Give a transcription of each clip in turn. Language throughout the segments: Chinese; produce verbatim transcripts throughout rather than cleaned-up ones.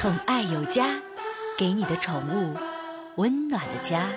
宠爱有家，给你的宠物温暖的家。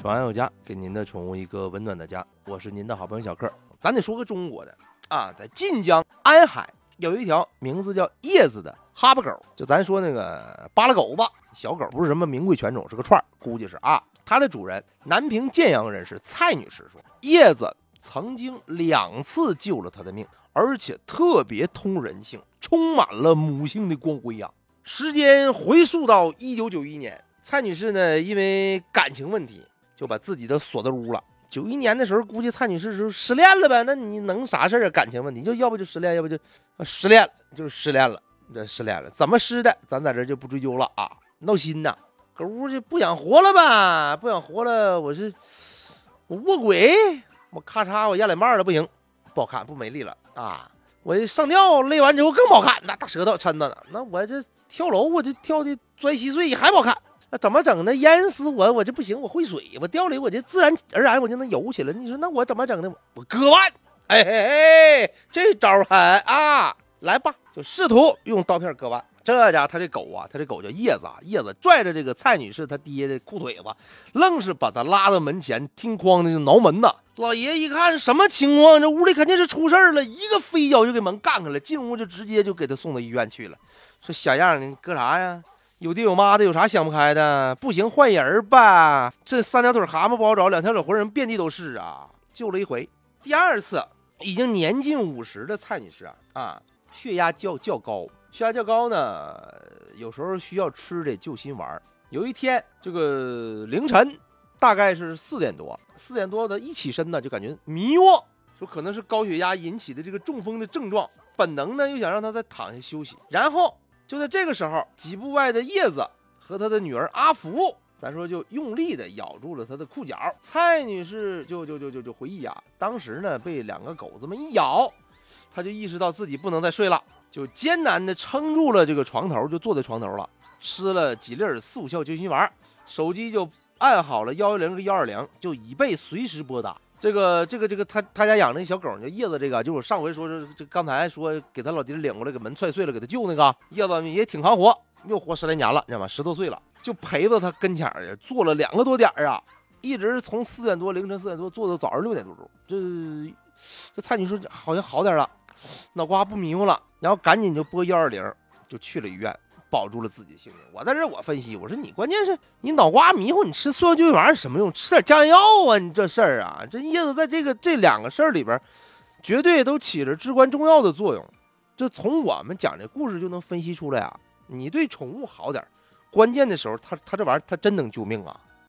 宠爱有家，给您的宠物一个温暖的家。我是您的好朋友小克。咱得说个中国的啊，在晋江安海有一条名字叫叶子的哈巴狗，就咱说那个巴拉狗吧，小狗不是什么名贵犬种，是个串，估计是啊。它的主人南平建阳人士蔡女士说，叶子曾经两次救了她的命，而且特别通人性，充满了母性的光辉呀。时间回溯到一九九一年，蔡女士呢因为感情问题就把自己的锁在屋了。九一年的时候，估计蔡女士就失恋了呗，那你能啥事儿啊？感情问题就要不就失恋，要不就失恋了，就是失恋了，这失恋了，怎么失的？咱在这就不追究了啊。闹心呐，搁屋就不想活了吧？不想活了，我是我卧轨，我咔嚓，我压脸瓣了，不行，不好看，不美丽了啊！我上吊勒完之后更不好看，那大舌头抻着呢。那我这跳楼，我这跳的摔稀碎还不好看。那怎么整呢？淹死我，我这不行，我会水，我掉里，我这自然而然我就能游起来。你说那我怎么整呢？我割腕，哎哎哎，这招狠啊！来吧，就试图用刀片割腕。这家他这狗啊，他这狗叫叶子啊，叶子拽着这个蔡女士他爹的裤腿子，愣是把他拉到门前，听哐的就挠门呐。老爷一看什么情况，这屋里肯定是出事儿了，一个飞脚就给门干开了，进屋就直接就给他送到医院去了。说小样，你割啥呀？有爹有妈的，有啥想不开的？不行，换人吧。这三条腿蛤蟆不好找，两条腿浑人遍地都是啊！救了一回，第二次已经年近五十的蔡女士啊啊，血压较较高，血压较高呢，有时候需要吃的救心丸。有一天，这个凌晨大概是四点多，四点多的一起身呢，就感觉迷惘，说可能是高血压引起的这个中风的症状。本能呢，又想让她再躺下休息，然后。就在这个时候，几步外的叶子和他的女儿阿福，咱说就用力的咬住了他的裤脚。蔡女士就就就就就回忆啊，当时呢被两个狗子们一咬，她就意识到自己不能再睡了，就艰难的撑住了这个床头，就坐在床头了，吃了几粒速效救心丸，手机就按好了幺幺零和幺二零，就以备随时拨打。这个这个这个他他家养那个小狗叫叶子，这个就是上回说是这刚才说给他老爹领过来，给门踹碎了，给他救那个叶子也挺扛活，又活十来年了，你知道吗？十多岁了，就陪到他跟前儿坐了两个多点儿啊，一直从四点多凌晨四点多坐到早上六点多钟。这这蔡女士好像好点了，脑瓜不迷糊了，然后赶紧就拨幺二零，就去了医院，保住了自己性命。我在这我分析，我说你关键是你脑瓜迷糊，你吃速效救心丸什么用？吃点降压药啊！你这事儿啊，这叶子在这个这两个事儿里边，绝对都起着至关重要的作用。这从我们讲这故事就能分析出来啊，你对宠物好点，关键的时候，它它这玩意儿它真能救命啊！